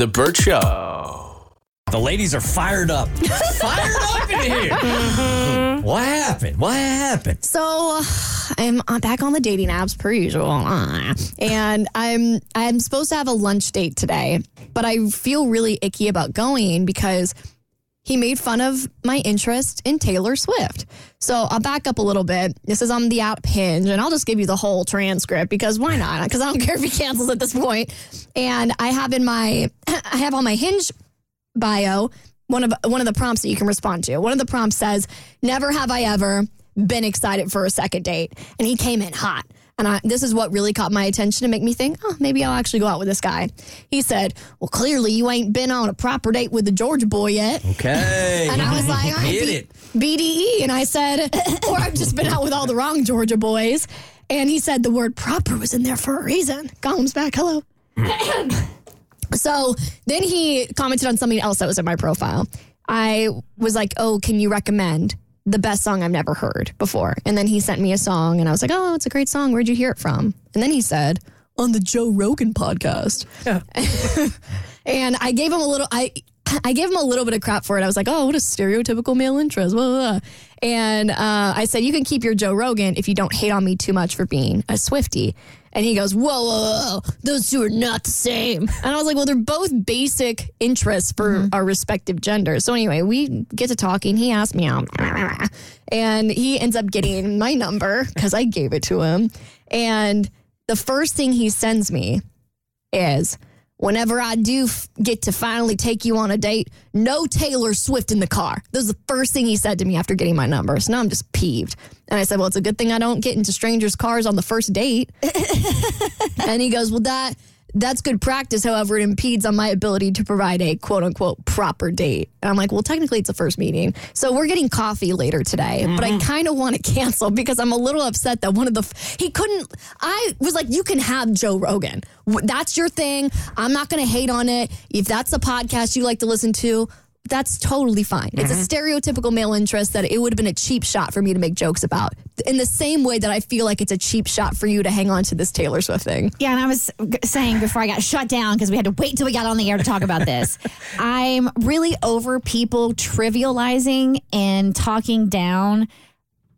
The Burt Show. The ladies are fired up. Fired up in here. Mm-hmm. What happened? So I'm back on the dating apps per usual. And I'm supposed to have a lunch date today, but I feel really icky about going because he made fun of my interest in Taylor Swift. So I'll back up a little bit. This is on the app Hinge, and I'll just give you the whole transcript because why not? Because I don't care if he cancels at this point. And I have on my Hinge bio one of the prompts that you can respond to. One of the prompts says, "Never have I ever been excited for a second date," and he came in hot. And this is what really caught my attention and make me think, oh, maybe I'll actually go out with this guy. He said, well, clearly you ain't been on a proper date with the Georgia boy yet. Okay. And I was like, BDE. And I said, or I've just been out with all the wrong Georgia boys. And he said the word proper was in there for a reason. Gollum's back. Hello. So then he commented on something else that was in my profile. I was like, oh, can you recommend the best song I've never heard before? And then he sent me a song and I was like, oh, it's a great song. Where'd you hear it from? And then he said, on the Joe Rogan podcast. Yeah. And I gave him a little bit of crap for it. I was like, oh, what a stereotypical male interest. Blah, blah, blah. And I said, you can keep your Joe Rogan if you don't hate on me too much for being a Swiftie. And he goes, whoa, those two are not the same. And I was like, well, they're both basic interests for our respective genders. So anyway, we get to talking. He asked me out. And he ends up getting my number because I gave it to him. And the first thing he sends me is, whenever I do get to finally take you on a date, no Taylor Swift in the car. That was the first thing he said to me after getting my number. So now I'm just peeved. And I said, well, it's a good thing I don't get into strangers' cars on the first date. And he goes, well, that's good practice. However, it impedes on my ability to provide a quote-unquote proper date. And I'm like, well, technically it's the first meeting. So we're getting coffee later today. Mm-hmm. But I kind of want to cancel because I'm a little upset that I was like, you can have Joe Rogan. That's your thing. I'm not going to hate on it. If that's a podcast you like to listen to, that's totally fine. Mm-hmm. It's a stereotypical male interest that it would have been a cheap shot for me to make jokes about. In the same way that I feel like it's a cheap shot for you to hang on to this Taylor Swift thing. Yeah, and I was saying before I got shut down, because we had to wait till we got on the air to talk about this, I'm really over people trivializing and talking down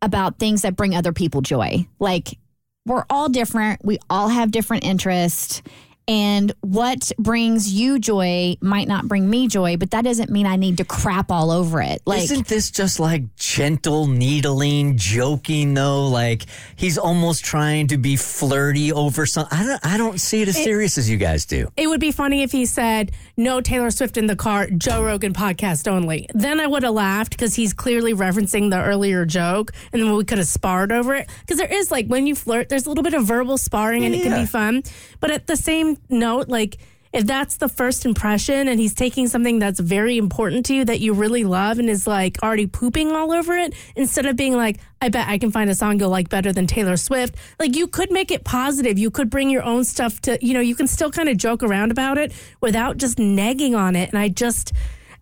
about things that bring other people joy. Like, we're all different. We all have different interests. And what brings you joy might not bring me joy, but that doesn't mean I need to crap all over it. Like, isn't this just like gentle needling, joking though? Like, he's almost trying to be flirty over something. I don't see it as serious as you guys do. It would be funny if he said, no Taylor Swift in the car, Joe Rogan podcast only. Then I would have laughed because he's clearly referencing the earlier joke, and then we could have sparred over it. Because there is, like, when you flirt, there's a little bit of verbal sparring and it can be fun. But at the same note, like, if that's the first impression and he's taking something that's very important to you that you really love and is like already pooping all over it, instead of being like, I bet I can find a song you'll like better than Taylor Swift. Like, you could make it positive. You could bring your own stuff to, you know, you can still kind of joke around about it without just negging on it.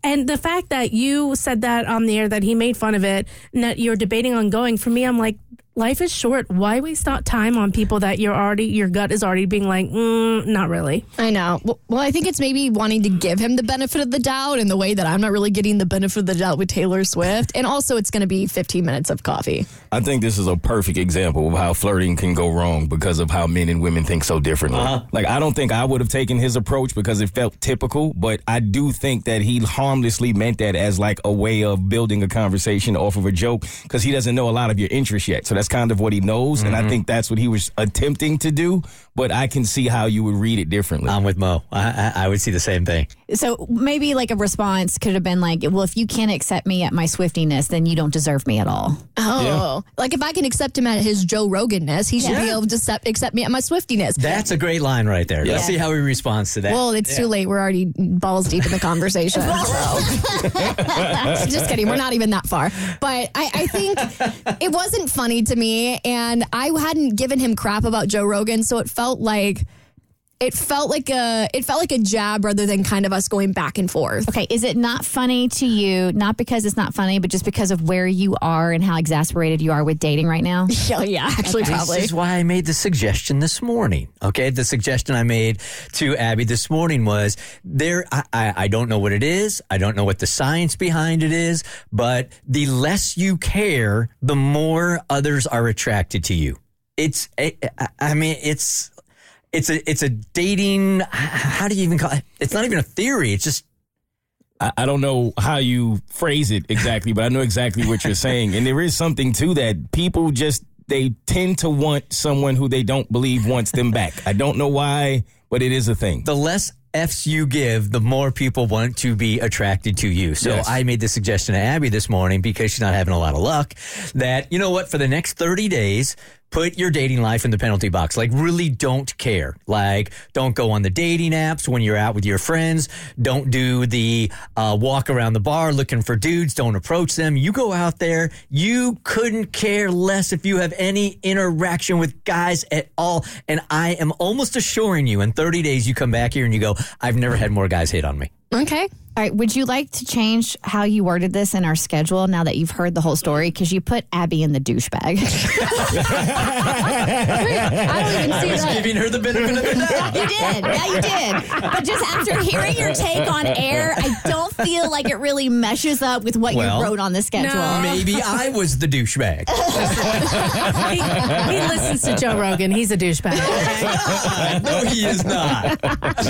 And the fact that you said that on the air, that he made fun of it, and that you're debating on going, for me, I'm like, life is short. Why waste time on people that your gut is already being like, not really. I know. Well, I think it's maybe wanting to give him the benefit of the doubt in the way that I'm not really getting the benefit of the doubt with Taylor Swift. And also, it's going to be 15 minutes of coffee. I think this is a perfect example of how flirting can go wrong because of how men and women think so differently. Uh-huh. Like, I don't think I would have taken his approach because it felt typical, but I do think that he harmlessly meant that as like a way of building a conversation off of a joke because he doesn't know a lot of your interests yet. So that's kind of what he knows, and I think that's what he was attempting to do, but I can see how you would read it differently. I'm with Mo. I would see the same thing. So maybe like a response could have been like, well, if you can't accept me at my Swiftiness, then you don't deserve me at all. Oh. Yeah. Like, if I can accept him at his Joe Rogan-ness, he should be able to accept me at my Swiftiness. That's a great line right there. Yeah. Let's see how he responds to that. Well, it's too late. We're already balls deep in the conversation. Just kidding. We're not even that far. But I think it wasn't funny to me, and I hadn't given him crap about Joe Rogan, so it felt like It felt like a jab rather than kind of us going back and forth. Okay, is it not funny to you? Not because it's not funny, but just because of where you are and how exasperated you are with dating right now? Yeah, actually, okay. Probably. This is why I made the suggestion this morning. Okay, the suggestion I made to Abby this morning was there. I don't know what it is. I don't know what the science behind it is. But the less you care, the more others are attracted to you. It's a dating, how do you even call it? It's not even a theory. It's just. I don't know how you phrase it exactly, but I know exactly what you're saying. And there is something to that. People just, they tend to want someone who they don't believe wants them back. I don't know why, but it is a thing. The less F's you give, the more people want to be attracted to you. So yes. I made the suggestion to Abby this morning because she's not having a lot of luck that, you know what, for the next 30 days, put your dating life in the penalty box. Like, really don't care. Like, don't go on the dating apps when you're out with your friends. Don't do the walk around the bar looking for dudes. Don't approach them. You go out there. You couldn't care less if you have any interaction with guys at all. And I am almost assuring you in 30 days you come back here and you go, I've never had more guys hit on me. Okay. All right, would you like to change how you worded this in our schedule now that you've heard the whole story? Because you put Abby in the douchebag. I don't even see that. I was giving her the benefit of the doubt. You did. Yeah, you did. But just after hearing your take on air, I don't feel like it really meshes up with what you wrote on the schedule. No. Maybe I was the douchebag. He listens to Joe Rogan. He's a douchebag. No, he is not.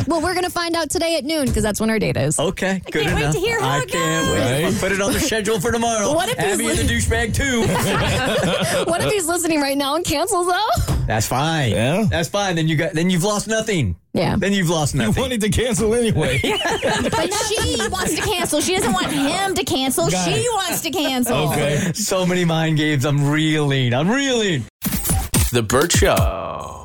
Well, we're going to find out today at noon because that's when our date is. Okay. Good enough. Wait to hear how it goes. Can't wait. Put it on the schedule for tomorrow. What if Abby and the douchebag too. What if he's listening right now and cancels though? That's fine. Yeah. That's fine. Then you've lost nothing. Yeah. Then you've lost nothing. You wanted to cancel anyway. But she wants to cancel. She doesn't want him to cancel. She wants to cancel. Okay. So many mind games. I'm reeling. The Burt Show.